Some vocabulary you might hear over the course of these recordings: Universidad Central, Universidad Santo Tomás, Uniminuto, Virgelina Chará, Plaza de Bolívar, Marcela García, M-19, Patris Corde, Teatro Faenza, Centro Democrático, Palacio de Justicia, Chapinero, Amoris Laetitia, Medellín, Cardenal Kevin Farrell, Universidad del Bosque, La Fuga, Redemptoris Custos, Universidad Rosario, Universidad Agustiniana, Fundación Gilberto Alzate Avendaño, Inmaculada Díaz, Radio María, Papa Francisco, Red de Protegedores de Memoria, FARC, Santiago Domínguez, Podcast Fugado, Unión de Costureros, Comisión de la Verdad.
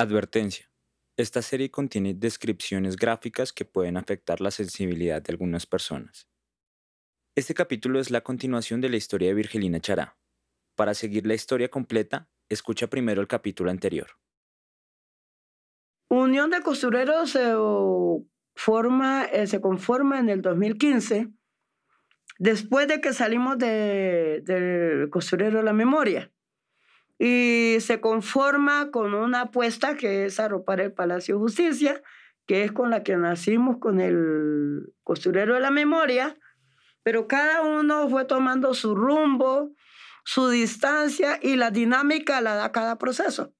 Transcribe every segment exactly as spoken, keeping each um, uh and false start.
Advertencia. Esta serie contiene descripciones gráficas que pueden afectar la sensibilidad de algunas personas. Este capítulo es la continuación de la historia de Virgelina Chará. Para seguir la historia completa, escucha primero el capítulo anterior. Unión de Costureros se forma, se conforma en el dos mil quince, después de que salimos de, del Costurero de la Memoria. Y se conforma con una apuesta que es arropar el Palacio de Justicia, que es con la que nacimos con el Costurero de la Memoria, pero cada uno fue tomando su rumbo, su distancia, y la dinámica la da cada proceso.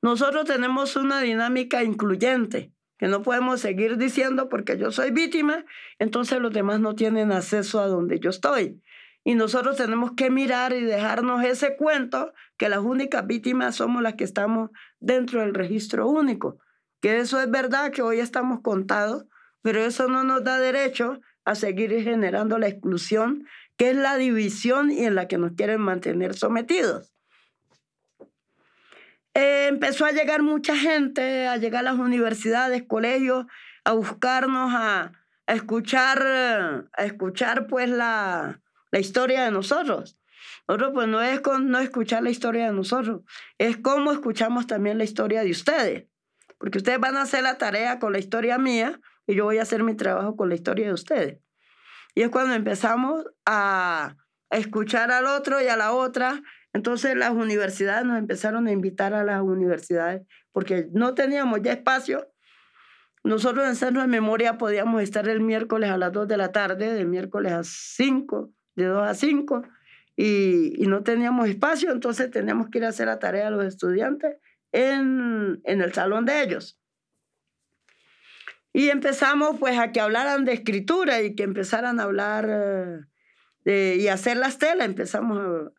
Nosotros tenemos una dinámica incluyente, que no podemos seguir diciendo porque yo soy víctima, entonces los demás no tienen acceso a donde yo estoy. Y nosotros tenemos que mirar y dejarnos ese cuento que las únicas víctimas somos las que estamos dentro del registro único. Que eso es verdad que hoy estamos contados, pero eso no nos da derecho a seguir generando la exclusión, que es la división y en la que nos quieren mantener sometidos. Eh, empezó a llegar mucha gente, a llegar a las universidades, colegios, a buscarnos, a, a escuchar, a escuchar pues la... la historia de nosotros. Nosotros pues no es con, no escuchar la historia de nosotros, es cómo escuchamos también la historia de ustedes. Porque ustedes van a hacer la tarea con la historia mía y yo voy a hacer mi trabajo con la historia de ustedes. Y es cuando empezamos a escuchar al otro y a la otra. Entonces las universidades nos empezaron a invitar a las universidades porque no teníamos ya espacio. Nosotros en Centro de Memoria podíamos estar el miércoles a las dos de la tarde, del miércoles a cinco, de dos a cinco, y, y no teníamos espacio, entonces teníamos que ir a hacer la tarea a los estudiantes en, en el salón de ellos. Y empezamos pues a que hablaran de escritura y que empezaran a hablar de, y hacer las telas, empezamos a...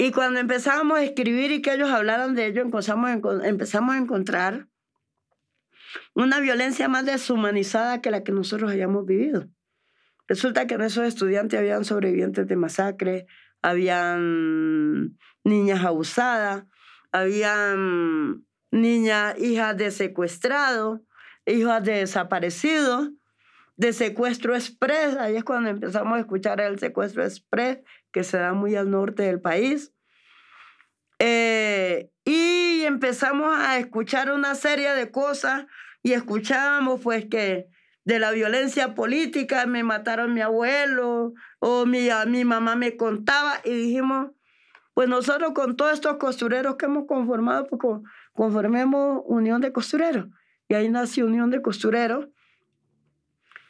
Y cuando empezamos a escribir y que ellos hablaran de ello, empezamos a, empezamos a encontrar una violencia más deshumanizada que la que nosotros hayamos vivido. Resulta que en esos estudiantes habían sobrevivientes de masacre, habían niñas abusadas, habían niñas, hijas de secuestrados, hijas de desaparecidos, de secuestro express. Ahí es cuando empezamos a escuchar el secuestro express, que se da muy al norte del país. Eh, y empezamos a escuchar una serie de cosas y escuchábamos pues que de la violencia política, me mataron mi abuelo, o mi, mi mamá me contaba, y dijimos, pues nosotros con todos estos costureros que hemos conformado, pues conformemos Unión de Costureros. Y ahí nació Unión de Costureros.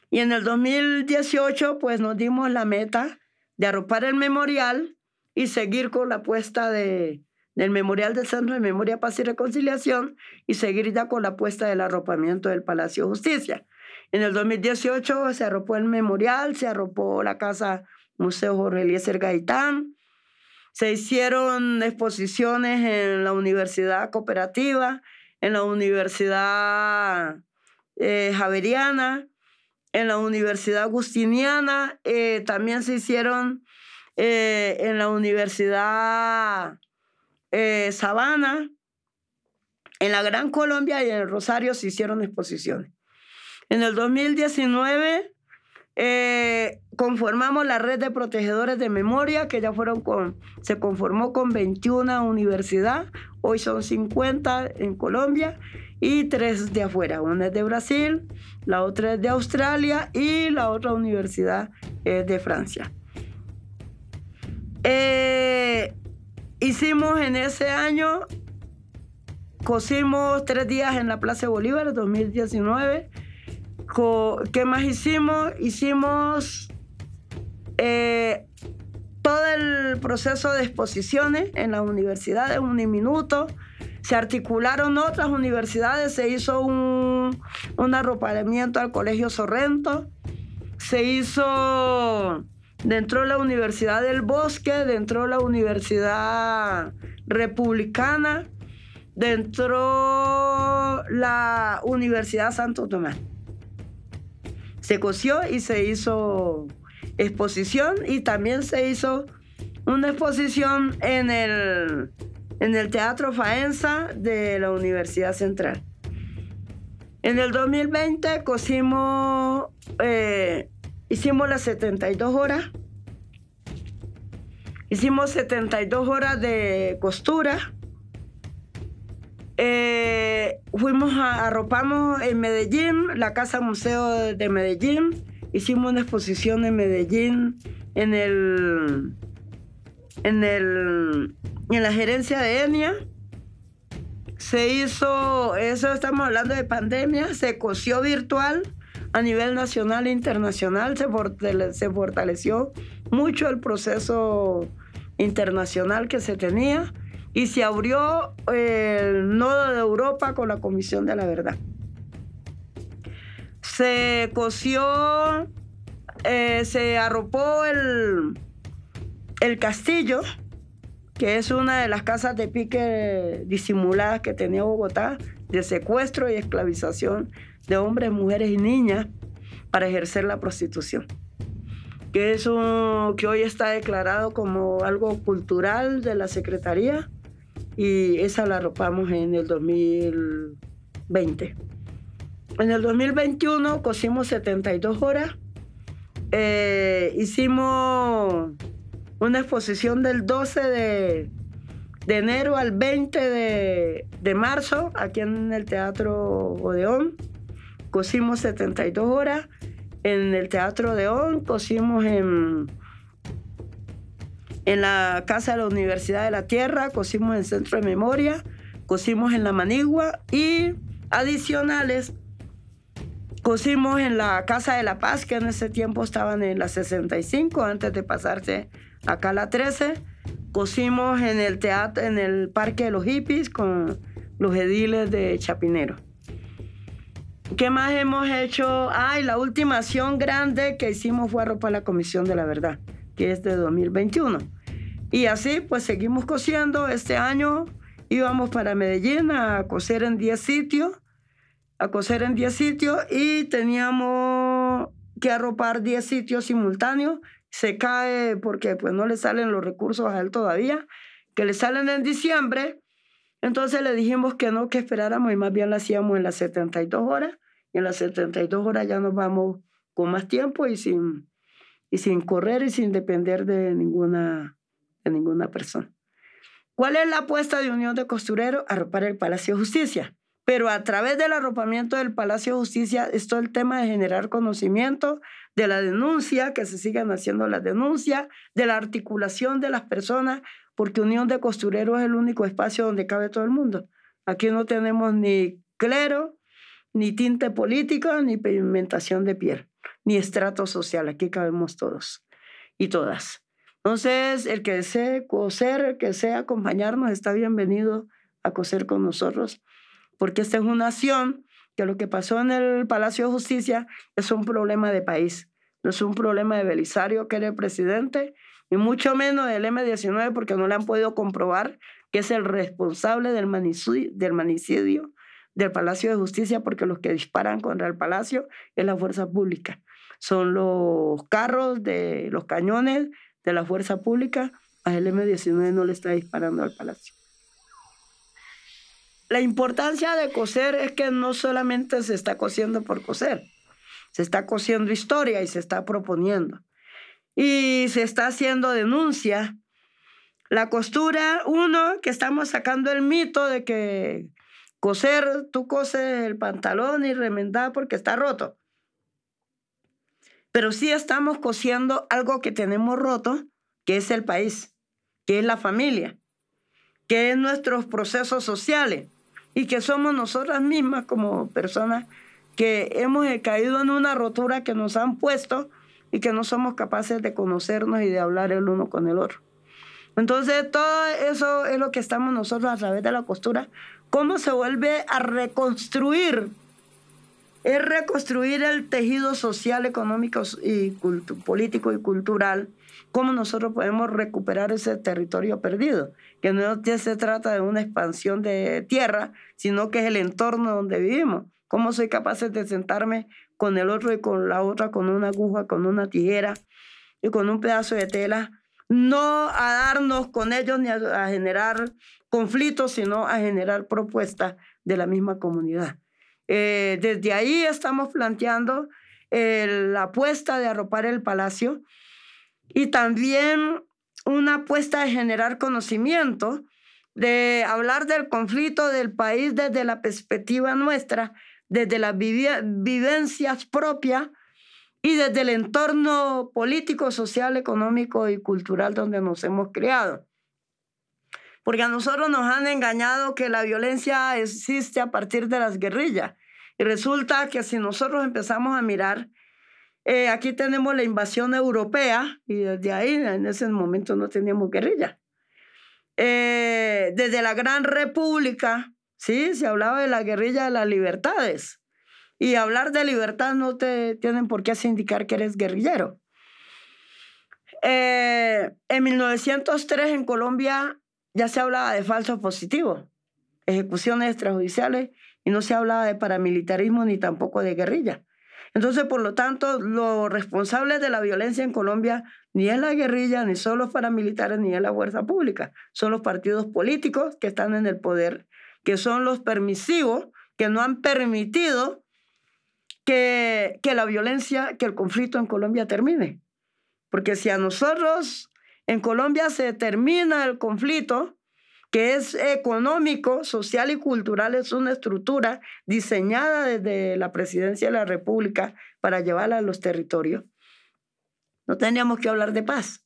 Y en el dos mil dieciocho, pues nos dimos la meta de arropar el memorial y seguir con la apuesta de, del memorial del Centro de Memoria, Paz y Reconciliación, y seguir ya con la apuesta del arropamiento del Palacio de Justicia. En el dos mil dieciocho se arropó el memorial, se arropó la Casa Museo Jorge Eliécer Gaitán, se hicieron exposiciones en la Universidad Cooperativa, en la Universidad eh, Javeriana, en la Universidad Agustiniana, eh, también se hicieron eh, en la Universidad eh, Sabana, en la Gran Colombia y en el Rosario se hicieron exposiciones. En el dos mil diecinueve eh, conformamos la Red de Protegedores de Memoria, que ya fueron con, se conformó con veintiuna universidades, hoy son cincuenta en Colombia y tres de afuera. Una es de Brasil, la otra es de Australia y la otra universidad es de Francia. Eh, hicimos en ese año, cosimos tres días en la Plaza de Bolívar, dos mil diecinueve. ¿Qué más hicimos? Hicimos eh, todo el proceso de exposiciones en las universidades, Uniminuto. Se articularon otras universidades, se hizo un, un arropamiento al Colegio Sorrento, se hizo dentro de la Universidad del Bosque, dentro de la Universidad Republicana, dentro de la Universidad Santo Tomás. Se cosió y se hizo exposición, y también se hizo una exposición en el, en el Teatro Faenza de la Universidad Central. En el dos mil veinte cosimos, eh, hicimos las setenta y dos horas. Hicimos setenta y dos horas de costura. Eh, fuimos a, arropamos en Medellín, la Casa Museo de Medellín. Hicimos una exposición en Medellín, en el, en el, en la gerencia de Enia. Se hizo, eso estamos hablando de pandemia, se cosió virtual a nivel nacional e internacional, se, fortale, se fortaleció mucho el proceso internacional que se tenía y se abrió el nodo de Europa con la Comisión de la Verdad. Se cosió, eh, se arropó el, el castillo, que es una de las casas de pique disimuladas que tenía Bogotá, de secuestro y esclavización de hombres, mujeres y niñas para ejercer la prostitución. Que es un, que hoy está declarado como algo cultural de la Secretaría, y esa la arropamos en el dos mil veinte. En el dos mil veintiuno cosimos setenta y dos horas, eh, hicimos una exposición del doce de, de enero al veinte de, de marzo, aquí en el Teatro Odeón. Cosimos setenta y dos horas en el Teatro Odeón, cosimos en, en la Casa de la Universidad de la Tierra, cosimos en el Centro de Memoria, cosimos en La Manigua y adicionales, cosimos en la Casa de la Paz, que en ese tiempo estaban en la sesenta y cinco, antes de pasarse acá la trece, cosimos en el teatro, en el Parque de los Hippies con los ediles de Chapinero. ¿Qué más hemos hecho? Ay, ah, la última acción grande que hicimos fue arropar la Comisión de la Verdad, que es de dos mil veintiuno. Y así, pues seguimos cosiendo. Este año íbamos para Medellín a coser en diez sitios, a coser en diez sitios, y teníamos que arropar diez sitios simultáneos. Se cae porque pues no le salen los recursos a él todavía, que le salen en diciembre. Entonces le dijimos que no, que esperáramos, y más bien la hacíamos en las setenta y dos horas, y en las setenta y dos horas ya nos vamos con más tiempo y sin, y sin correr y sin depender de ninguna, de ninguna persona. ¿Cuál es la apuesta de Unión de Costureros? Arropar el Palacio de Justicia. Pero a través del arropamiento del Palacio de Justicia es todo el tema de generar conocimiento, de la denuncia, que se sigan haciendo las denuncias, de la articulación de las personas, porque Unión de Costureros es el único espacio donde cabe todo el mundo. Aquí no tenemos ni clero, ni tinte político, ni pigmentación de piel, ni estrato social. Aquí cabemos todos y todas. Entonces, el que desee coser, el que desee acompañarnos, está bienvenido a coser con nosotros, porque esta es una acción que lo que pasó en el Palacio de Justicia es un problema de país, no es un problema de Belisario, que era el presidente, y mucho menos del eme diecinueve, porque no le han podido comprobar que es el responsable del manicidio, del manicidio del Palacio de Justicia, porque los que disparan contra el Palacio es la fuerza pública. Son los carros, de, los cañones de la fuerza pública, a el eme diecinueve no le está disparando al Palacio. La importancia de coser es que no solamente se está cosiendo por coser, se está cosiendo historia y se está proponiendo. Y se está haciendo denuncia. La costura, uno, que estamos sacando el mito de que coser, tú coses el pantalón y remendás porque está roto. Pero sí estamos cosiendo algo que tenemos roto, que es el país, que es la familia, que es nuestros procesos sociales, y que somos nosotras mismas como personas que hemos caído en una rotura que nos han puesto y que no somos capaces de conocernos y de hablar el uno con el otro. Entonces, todo eso es lo que estamos nosotros a través de la costura. ¿Cómo se vuelve a reconstruir? Es reconstruir el tejido social, económico, y político y cultural. ¿Cómo nosotros podemos recuperar ese territorio perdido? Que no se trata de una expansión de tierra, sino que es el entorno donde vivimos. ¿Cómo soy capaz de sentarme con el otro y con la otra, con una aguja, con una tijera y con un pedazo de tela, no a darnos con ellos ni a, a generar conflictos, sino a generar propuestas de la misma comunidad. Eh, desde ahí estamos planteando eh, la apuesta de arropar el palacio y también una apuesta de generar conocimiento, de hablar del conflicto del país desde la perspectiva nuestra, desde las vivencias propias y desde el entorno político, social, económico y cultural donde nos hemos criado. Porque a nosotros nos han engañado que la violencia existe a partir de las guerrillas. Y resulta que si nosotros empezamos a mirar, eh, aquí tenemos la invasión europea y desde ahí en ese momento no teníamos guerrilla. Eh, desde la Gran República, ¿sí? Se hablaba de la guerrilla de las libertades. Y hablar de libertad no te tienen por qué indicar que eres guerrillero. Eh, en mil novecientos tres en Colombia ya se hablaba de falsos positivos, ejecuciones extrajudiciales, y no se hablaba de paramilitarismo ni tampoco de guerrilla. Entonces, por lo tanto, los responsables de la violencia en Colombia ni es la guerrilla, ni son los paramilitares, ni es la fuerza pública. Son los partidos políticos que están en el poder, que son los permisivos, que no han permitido Que, que la violencia, que el conflicto en Colombia termine. Porque si a nosotros en Colombia se termina el conflicto, que es económico, social y cultural, es una estructura diseñada desde la presidencia de la República para llevarla a los territorios, no teníamos que hablar de paz.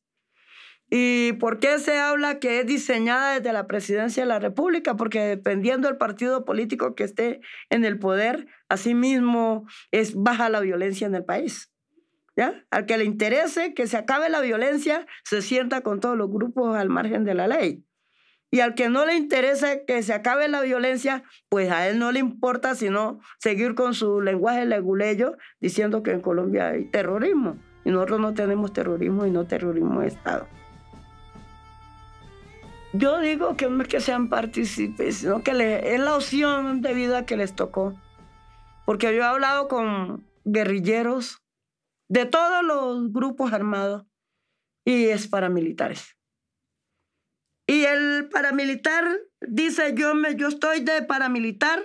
¿Y por qué se habla que es diseñada desde la presidencia de la República? Porque dependiendo del partido político que esté en el poder, asimismo es baja la violencia en el país, ¿ya? Al que le interese que se acabe la violencia, se sienta con todos los grupos al margen de la ley. Y al que no le interese que se acabe la violencia, pues a él no le importa sino seguir con su lenguaje leguleyo diciendo que en Colombia hay terrorismo. Y nosotros no tenemos terrorismo y no terrorismo de Estado. Yo digo que no es que sean partícipes, sino que les, es la opción de vida que les tocó. Porque yo he hablado con guerrilleros de todos los grupos armados y es paramilitares. Y el paramilitar dice, yo, me, yo estoy de paramilitar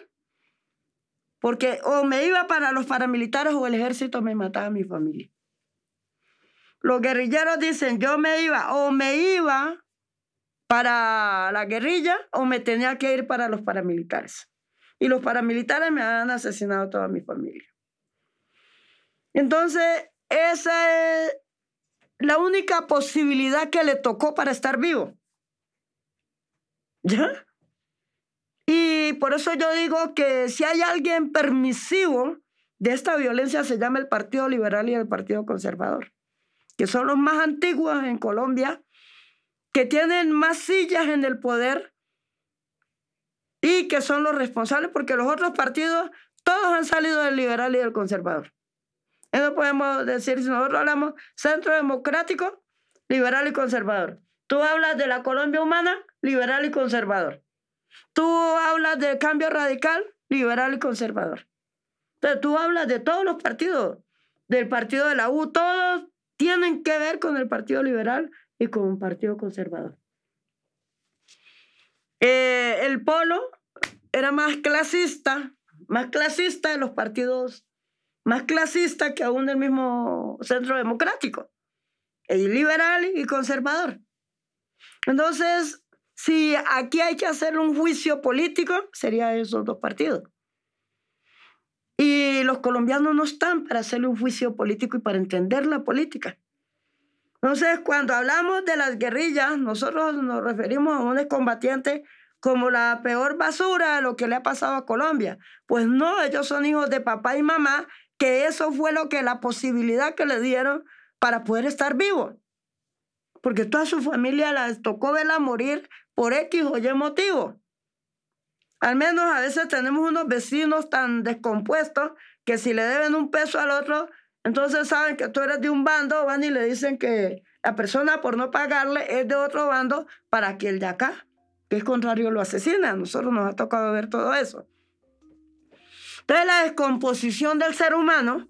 porque o me iba para los paramilitares o el ejército me mataba a mi familia. Los guerrilleros dicen, yo me iba o me iba para la guerrilla o me tenía que ir para los paramilitares. Y los paramilitares me habían asesinado a toda mi familia. Entonces, esa es la única posibilidad que le tocó para estar vivo. ¿Ya? Y por eso yo digo que si hay alguien permisivo de esta violencia, se llama el Partido Liberal y el Partido Conservador, que son los más antiguos en Colombia, que tienen más sillas en el poder y que son los responsables, porque los otros partidos, todos han salido del liberal y del conservador. Eso podemos decir, si nosotros hablamos Centro Democrático, liberal y conservador. Tú hablas de la Colombia Humana, liberal y conservador. Tú hablas del Cambio Radical, liberal y conservador. Entonces tú hablas de todos los partidos, del partido de la U, todos tienen que ver con el Partido Liberal y con un partido conservador. Eh, el polo era más clasista, más clasista de los partidos, más clasista que aún del mismo Centro Democrático, el liberal y conservador. Entonces, si aquí hay que hacer un juicio político, sería esos dos partidos. Y los colombianos no están para hacerle un juicio político y para entender la política. Entonces, cuando hablamos de las guerrillas, nosotros nos referimos a un excombatiente como la peor basura de lo que le ha pasado a Colombia. Pues no, ellos son hijos de papá y mamá, que eso fue lo que, la posibilidad que le dieron para poder estar vivos. Porque toda su familia las tocó verla morir por X o Y motivo. Al menos a veces tenemos unos vecinos tan descompuestos que si le deben un peso al otro, entonces saben que tú eres de un bando, van y le dicen que la persona por no pagarle es de otro bando para que el de acá, que es contrario, lo asesina. A nosotros nos ha tocado ver todo eso. Entonces la descomposición del ser humano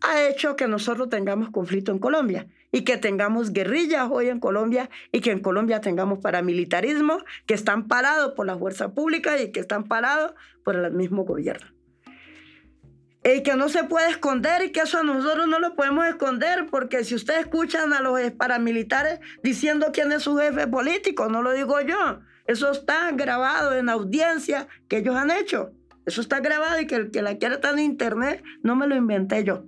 ha hecho que nosotros tengamos conflicto en Colombia. y que tengamos guerrillas hoy en Colombia y que en Colombia tengamos paramilitarismo que están parados por la fuerza pública y que están parados por el mismo gobierno. Y que no se puede esconder y que eso a nosotros no lo podemos esconder, porque si ustedes escuchan a los paramilitares diciendo quién es su jefe político, no lo digo yo, eso está grabado en audiencia que ellos han hecho. Eso está grabado y que el que la quiera está en internet, no me lo inventé yo.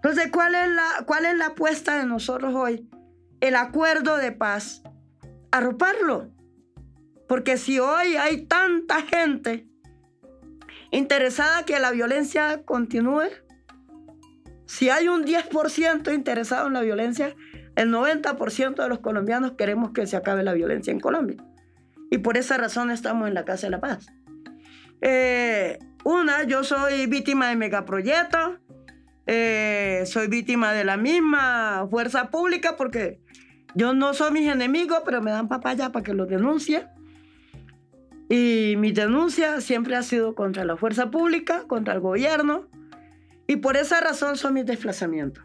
Entonces, ¿cuál es la, cuál es la apuesta de nosotros hoy? El acuerdo de paz, arroparlo. Porque si hoy hay tanta gente interesada que la violencia continúe, si hay un diez por ciento interesado en la violencia, el noventa por ciento de los colombianos queremos que se acabe la violencia en Colombia. Y por esa razón estamos en la Casa de la Paz. Eh, una, yo soy víctima de megaproyectos, eh, soy víctima de la misma fuerza pública, porque yo no soy mis enemigos, pero me dan papaya para que los denuncie. Y mi denuncia siempre ha sido contra la fuerza pública, contra el gobierno, y por esa razón son mis desplazamientos.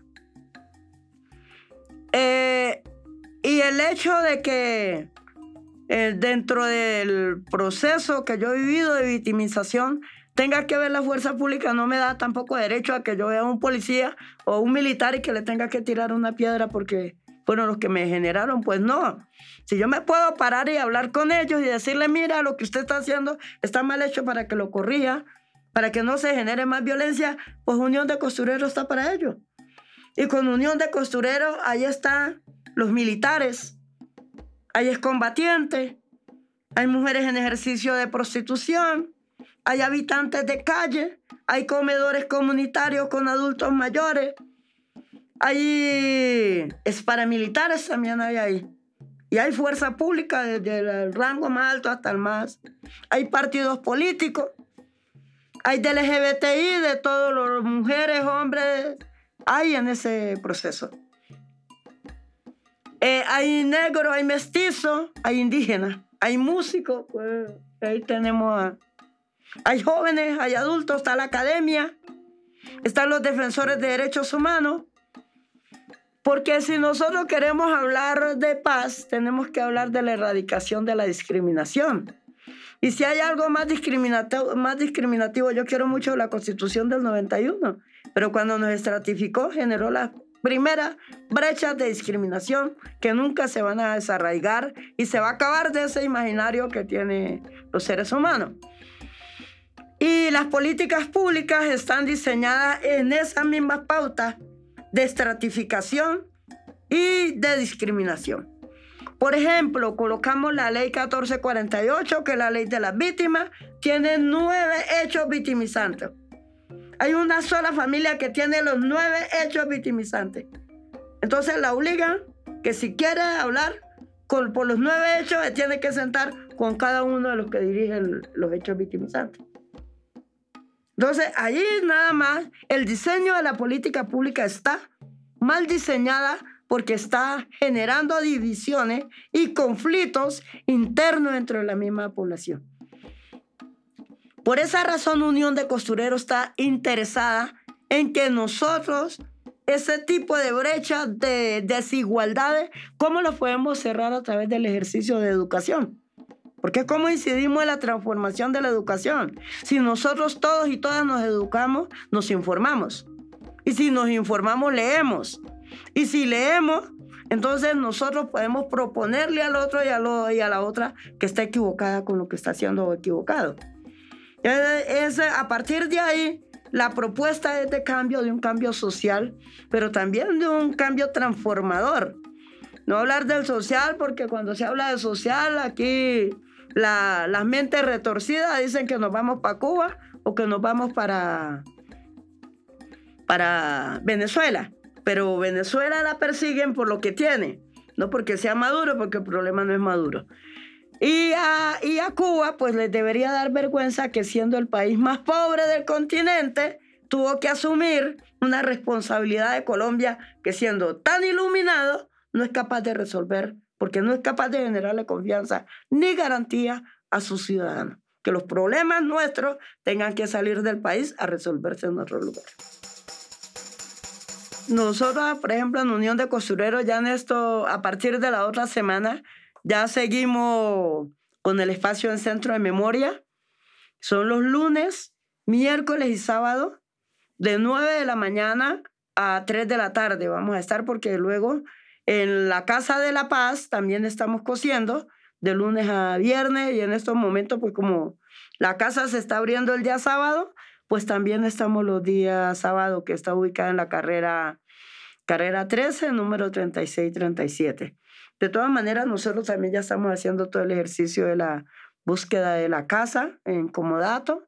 Eh, y el hecho de que eh, dentro del proceso que yo he vivido de victimización tenga que ver la fuerza pública no me da tampoco derecho a que yo vea a un policía o un militar y que le tenga que tirar una piedra porque fueron los que me generaron. Pues no. Si yo me puedo parar y hablar con ellos y decirle, mira, lo que usted está haciendo está mal hecho, para que lo corrija, para que no se genere más violencia, pues Unión de Costureros está para ello. Y con Unión de Costureros, ahí están los militares, ahí es combatiente, hay mujeres en ejercicio de prostitución, hay habitantes de calle, hay comedores comunitarios con adultos mayores, hay paramilitares también hay ahí. Y hay fuerza pública desde el rango más alto hasta el más. Hay partidos políticos, hay de L G B T I, de todas las mujeres, hombres, hay en ese proceso. Eh, hay negros, hay mestizos, hay indígenas, hay músicos, pues ahí tenemos a... Hay jóvenes, hay adultos, está la academia, están los defensores de derechos humanos. Porque si nosotros queremos hablar de paz, tenemos que hablar de la erradicación de la discriminación. Y si hay algo más discriminativo, más discriminativo, yo quiero mucho la Constitución del noventa y uno, pero cuando nos estratificó generó las primeras brechas de discriminación que nunca se van a desarraigar y se va a acabar de ese imaginario que tienen los seres humanos. Y las políticas públicas están diseñadas en esas mismas pautas de estratificación y de discriminación. Por ejemplo, colocamos la ley catorce cuarenta y ocho, que es la ley de las víctimas, tiene nueve hechos victimizantes. Hay una sola familia que tiene los nueve hechos victimizantes. Entonces la obligan que si quiere hablar con, por los nueve hechos, tiene que sentar con cada uno de los que dirigen los hechos victimizantes. Entonces, allí nada más el diseño de la política pública está mal diseñada porque está generando divisiones y conflictos internos dentro de la misma población. Por esa razón, Unión de Costureros está interesada en que nosotros, ese tipo de brechas, de desigualdades, ¿cómo lo podemos cerrar a través del ejercicio de educación? Porque ¿cómo incidimos en la transformación de la educación? Si nosotros todos y todas nos educamos, nos informamos. Y si nos informamos, leemos. Y si leemos, entonces nosotros podemos proponerle al otro y a, lo, y a la otra que está equivocada con lo que está haciendo o equivocado. Es, es, a partir de ahí, la propuesta es de cambio, de un cambio social, pero también de un cambio transformador. No hablar del social, porque cuando se habla de social, aquí... La, las mentes retorcidas dicen que nos vamos para Cuba o que nos vamos para, para Venezuela. Pero Venezuela la persiguen por lo que tiene, no porque sea Maduro, porque el problema no es Maduro. Y a, y a Cuba, pues les debería dar vergüenza que, siendo el país más pobre del continente, tuvo que asumir una responsabilidad de Colombia que, siendo tan iluminado, no es capaz de resolver, porque no es capaz de generarle confianza ni garantía a sus ciudadanos. Que los problemas nuestros tengan que salir del país a resolverse en otro lugar. Nosotros, por ejemplo, en Unión de Costureros, ya en esto, a partir de la otra semana, ya seguimos con el espacio en Centro de Memoria. Son los lunes, miércoles y sábado, de nueve de la mañana a tres de la tarde. Vamos a estar porque luego en la Casa de la Paz también estamos cosiendo de lunes a viernes, y en estos momentos, pues como la casa se está abriendo el día sábado, pues también estamos los días sábado, que está ubicada en la carrera, carrera trece, número treinta y seis treinta y siete. De todas maneras, nosotros también ya estamos haciendo todo el ejercicio de la búsqueda de la casa en comodato,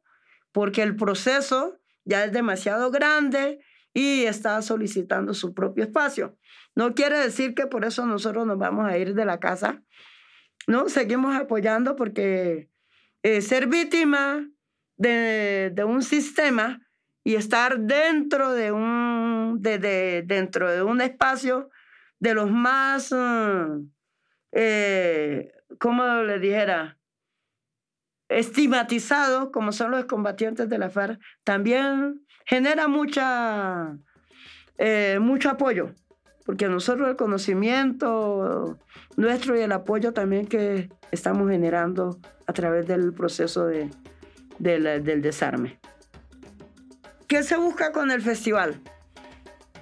porque el proceso ya es demasiado grande y está solicitando su propio espacio. No quiere decir que por eso nosotros nos vamos a ir de la casa, ¿no? Seguimos apoyando porque eh, ser víctima de, de un sistema y estar dentro de un, de, de, dentro de un espacio de los más, eh, ¿cómo le dijera?, estigmatizados, como son los combatientes de la FARC, también genera mucha, eh, mucho apoyo, porque nosotros el conocimiento nuestro y el apoyo también que estamos generando a través del proceso de, de la, del desarme. ¿Qué se busca con el festival?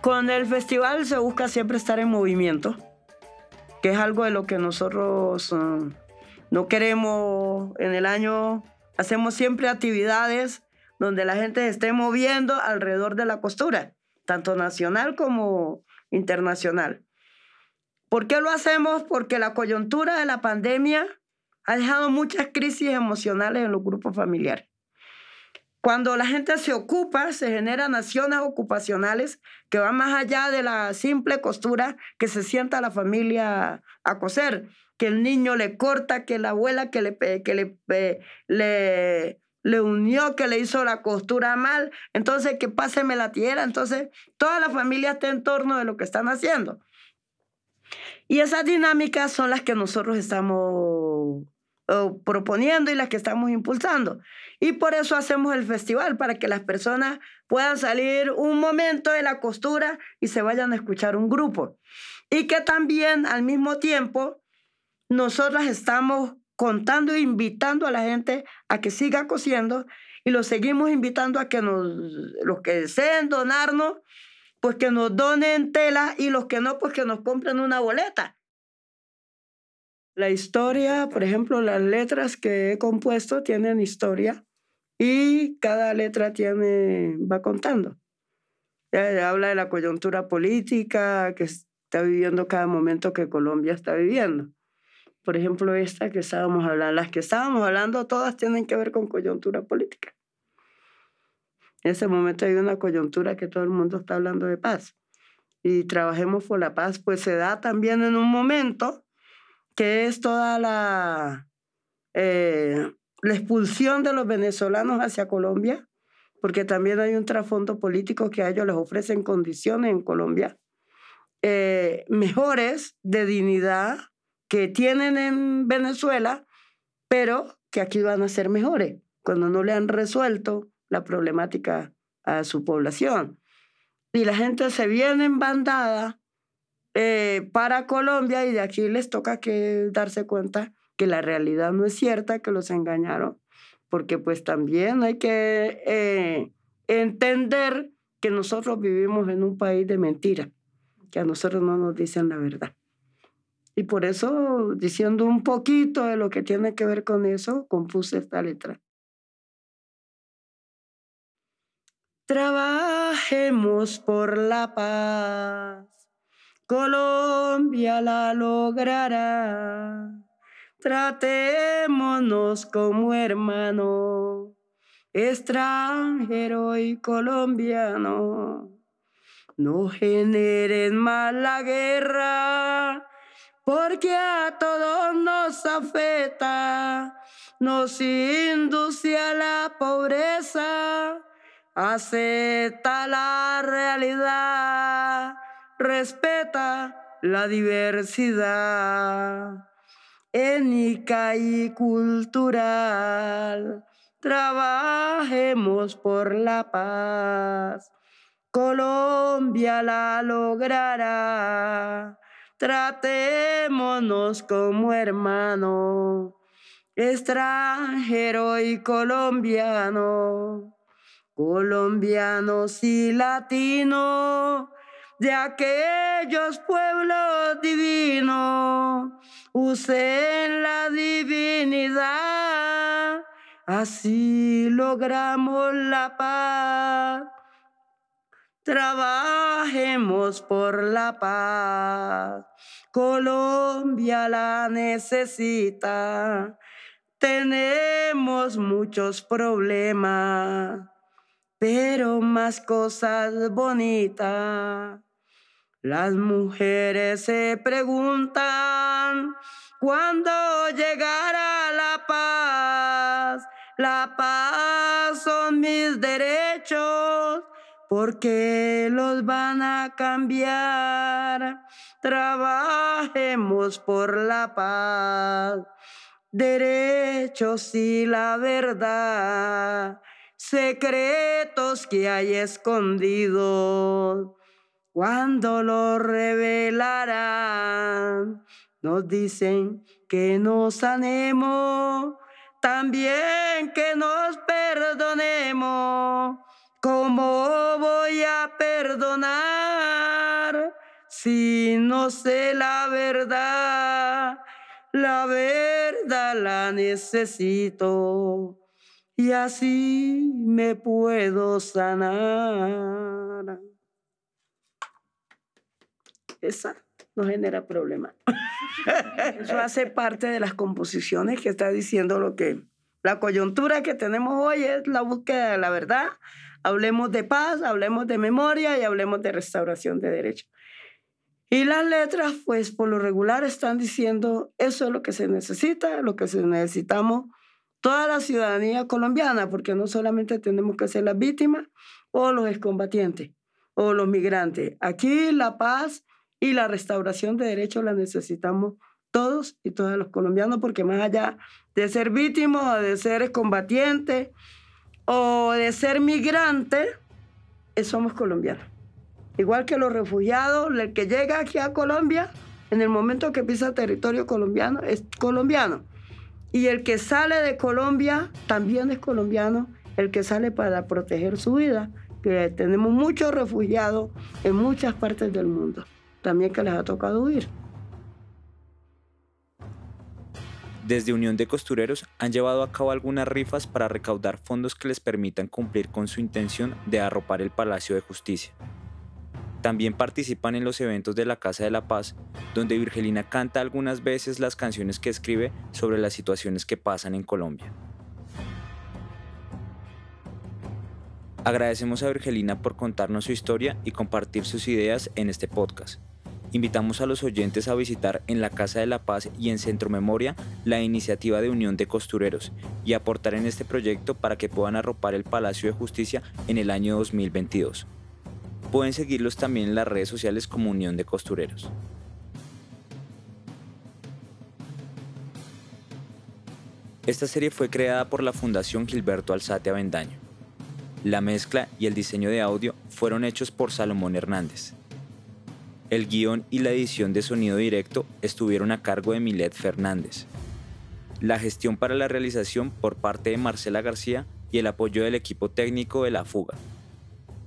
Con el festival se busca siempre estar en movimiento, que es algo de lo que nosotros uh, no queremos. En el año hacemos siempre actividades donde la gente se esté moviendo alrededor de la costura, tanto nacional como internacional. ¿Por qué lo hacemos? Porque la coyuntura de la pandemia ha dejado muchas crisis emocionales en los grupos familiares. Cuando la gente se ocupa, se generan acciones ocupacionales que van más allá de la simple costura, que se sienta la familia a coser, que el niño le corta, que la abuela que le, que le, le, le unió, que le hizo la costura mal, entonces que páseme la tijera. Entonces toda la familia está en torno de lo que están haciendo. Y esas dinámicas son las que nosotros estamos proponiendo y las que estamos impulsando. Y por eso hacemos el festival, para que las personas puedan salir un momento de la costura y se vayan a escuchar un grupo. Y que también al mismo tiempo nosotras estamos contando e invitando a la gente a que siga cosiendo, y los seguimos invitando a que nos, los que deseen donarnos, pues que nos donen tela, y los que no, pues que nos compren una boleta. La historia, por ejemplo, las letras que he compuesto tienen historia, y cada letra tiene, va contando. Habla de la coyuntura política que está viviendo cada momento que Colombia está viviendo. Por ejemplo, esta que estábamos hablando, las que estábamos hablando todas tienen que ver con coyuntura política. En ese momento hay una coyuntura que todo el mundo está hablando de paz. Y Trabajemos por la Paz, pues se da también en un momento que es toda la, eh, la expulsión de los venezolanos hacia Colombia, porque también hay un trasfondo político que a ellos les ofrecen condiciones en Colombia eh, mejores de dignidad que tienen en Venezuela, pero que aquí van a ser mejores cuando no le han resuelto la problemática a su población. Y la gente se viene en bandada eh, para Colombia, y de aquí les toca que darse cuenta que la realidad no es cierta, que los engañaron, porque pues también hay que eh, entender que nosotros vivimos en un país de mentira, que a nosotros no nos dicen la verdad. Y por eso, diciendo un poquito de lo que tiene que ver con eso, compuse esta letra. Trabajemos por la paz, Colombia la logrará. Tratémonos como hermano, extranjero y colombiano. No generen más la guerra, porque a todos nos afecta, nos induce a la pobreza. Acepta la realidad, respeta la diversidad étnica y cultural. Trabajemos por la paz, Colombia la logrará, tratémonos como hermano, extranjero y colombiano, colombianos y latinos, de aquellos pueblos divinos, usen la divinidad, así logramos la paz. Trabajemos por la paz, Colombia la necesita, tenemos muchos problemas, pero más cosas bonitas. Las mujeres se preguntan, ¿cuándo llegará la paz? La paz son mis derechos, ¿por qué los van a cambiar? Trabajemos por la paz, derechos y la verdad, secretos que hay escondidos, cuando los revelarán, nos dicen que nos sanemos, también que nos perdonemos. ¿Cómo voy a perdonar si no sé la verdad? La verdad la necesito y así me puedo sanar. Esa no genera problema. Eso hace parte de las composiciones que está diciendo lo que... La coyuntura que tenemos hoy es la búsqueda de la verdad. Hablemos de paz, hablemos de memoria y hablemos de restauración de derechos. Y las letras, pues, por lo regular están diciendo eso es lo que se necesita, lo que necesitamos toda la ciudadanía colombiana, porque no solamente tenemos que ser las víctimas o los excombatientes o los migrantes. Aquí la paz y la restauración de derechos la necesitamos todos y todas los colombianos, porque más allá de ser víctimas o de ser excombatientes o de ser migrantes, somos colombianos. Igual que los refugiados, el que llega aquí a Colombia, en el momento que pisa territorio colombiano, es colombiano. Y el que sale de Colombia también es colombiano, el que sale para proteger su vida, que tenemos muchos refugiados en muchas partes del mundo, también que les ha tocado huir. Desde Unión de Costureros han llevado a cabo algunas rifas para recaudar fondos que les permitan cumplir con su intención de arropar el Palacio de Justicia. También participan en los eventos de la Casa de la Paz, donde Virgelina canta algunas veces las canciones que escribe sobre las situaciones que pasan en Colombia. Agradecemos a Virgelina por contarnos su historia y compartir sus ideas en este podcast. Invitamos a los oyentes a visitar en la Casa de la Paz y en Centro Memoria la iniciativa de Unión de Costureros y aportar en este proyecto para que puedan arropar el Palacio de Justicia en el año dos mil veintidós. Pueden seguirlos también en las redes sociales como Unión de Costureros. Esta serie fue creada por la Fundación Gilberto Alzate Avendaño. La mezcla y el diseño de audio fueron hechos por Salomón Hernández. El guión y la edición de sonido directo estuvieron a cargo de Milet Fernández. La gestión para la realización por parte de Marcela García y el apoyo del equipo técnico de La Fuga.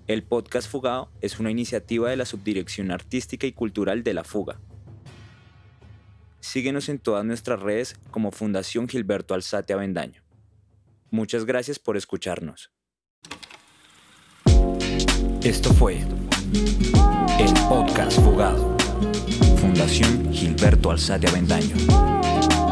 El Podcast Fugado es una iniciativa de la Subdirección Artística y Cultural de La Fuga. Síguenos en todas nuestras redes como Fundación Gilberto Alzate Avendaño. Muchas gracias por escucharnos. Esto fue... El Podcast Fugado, Fundación Gilberto Alzate Avendaño.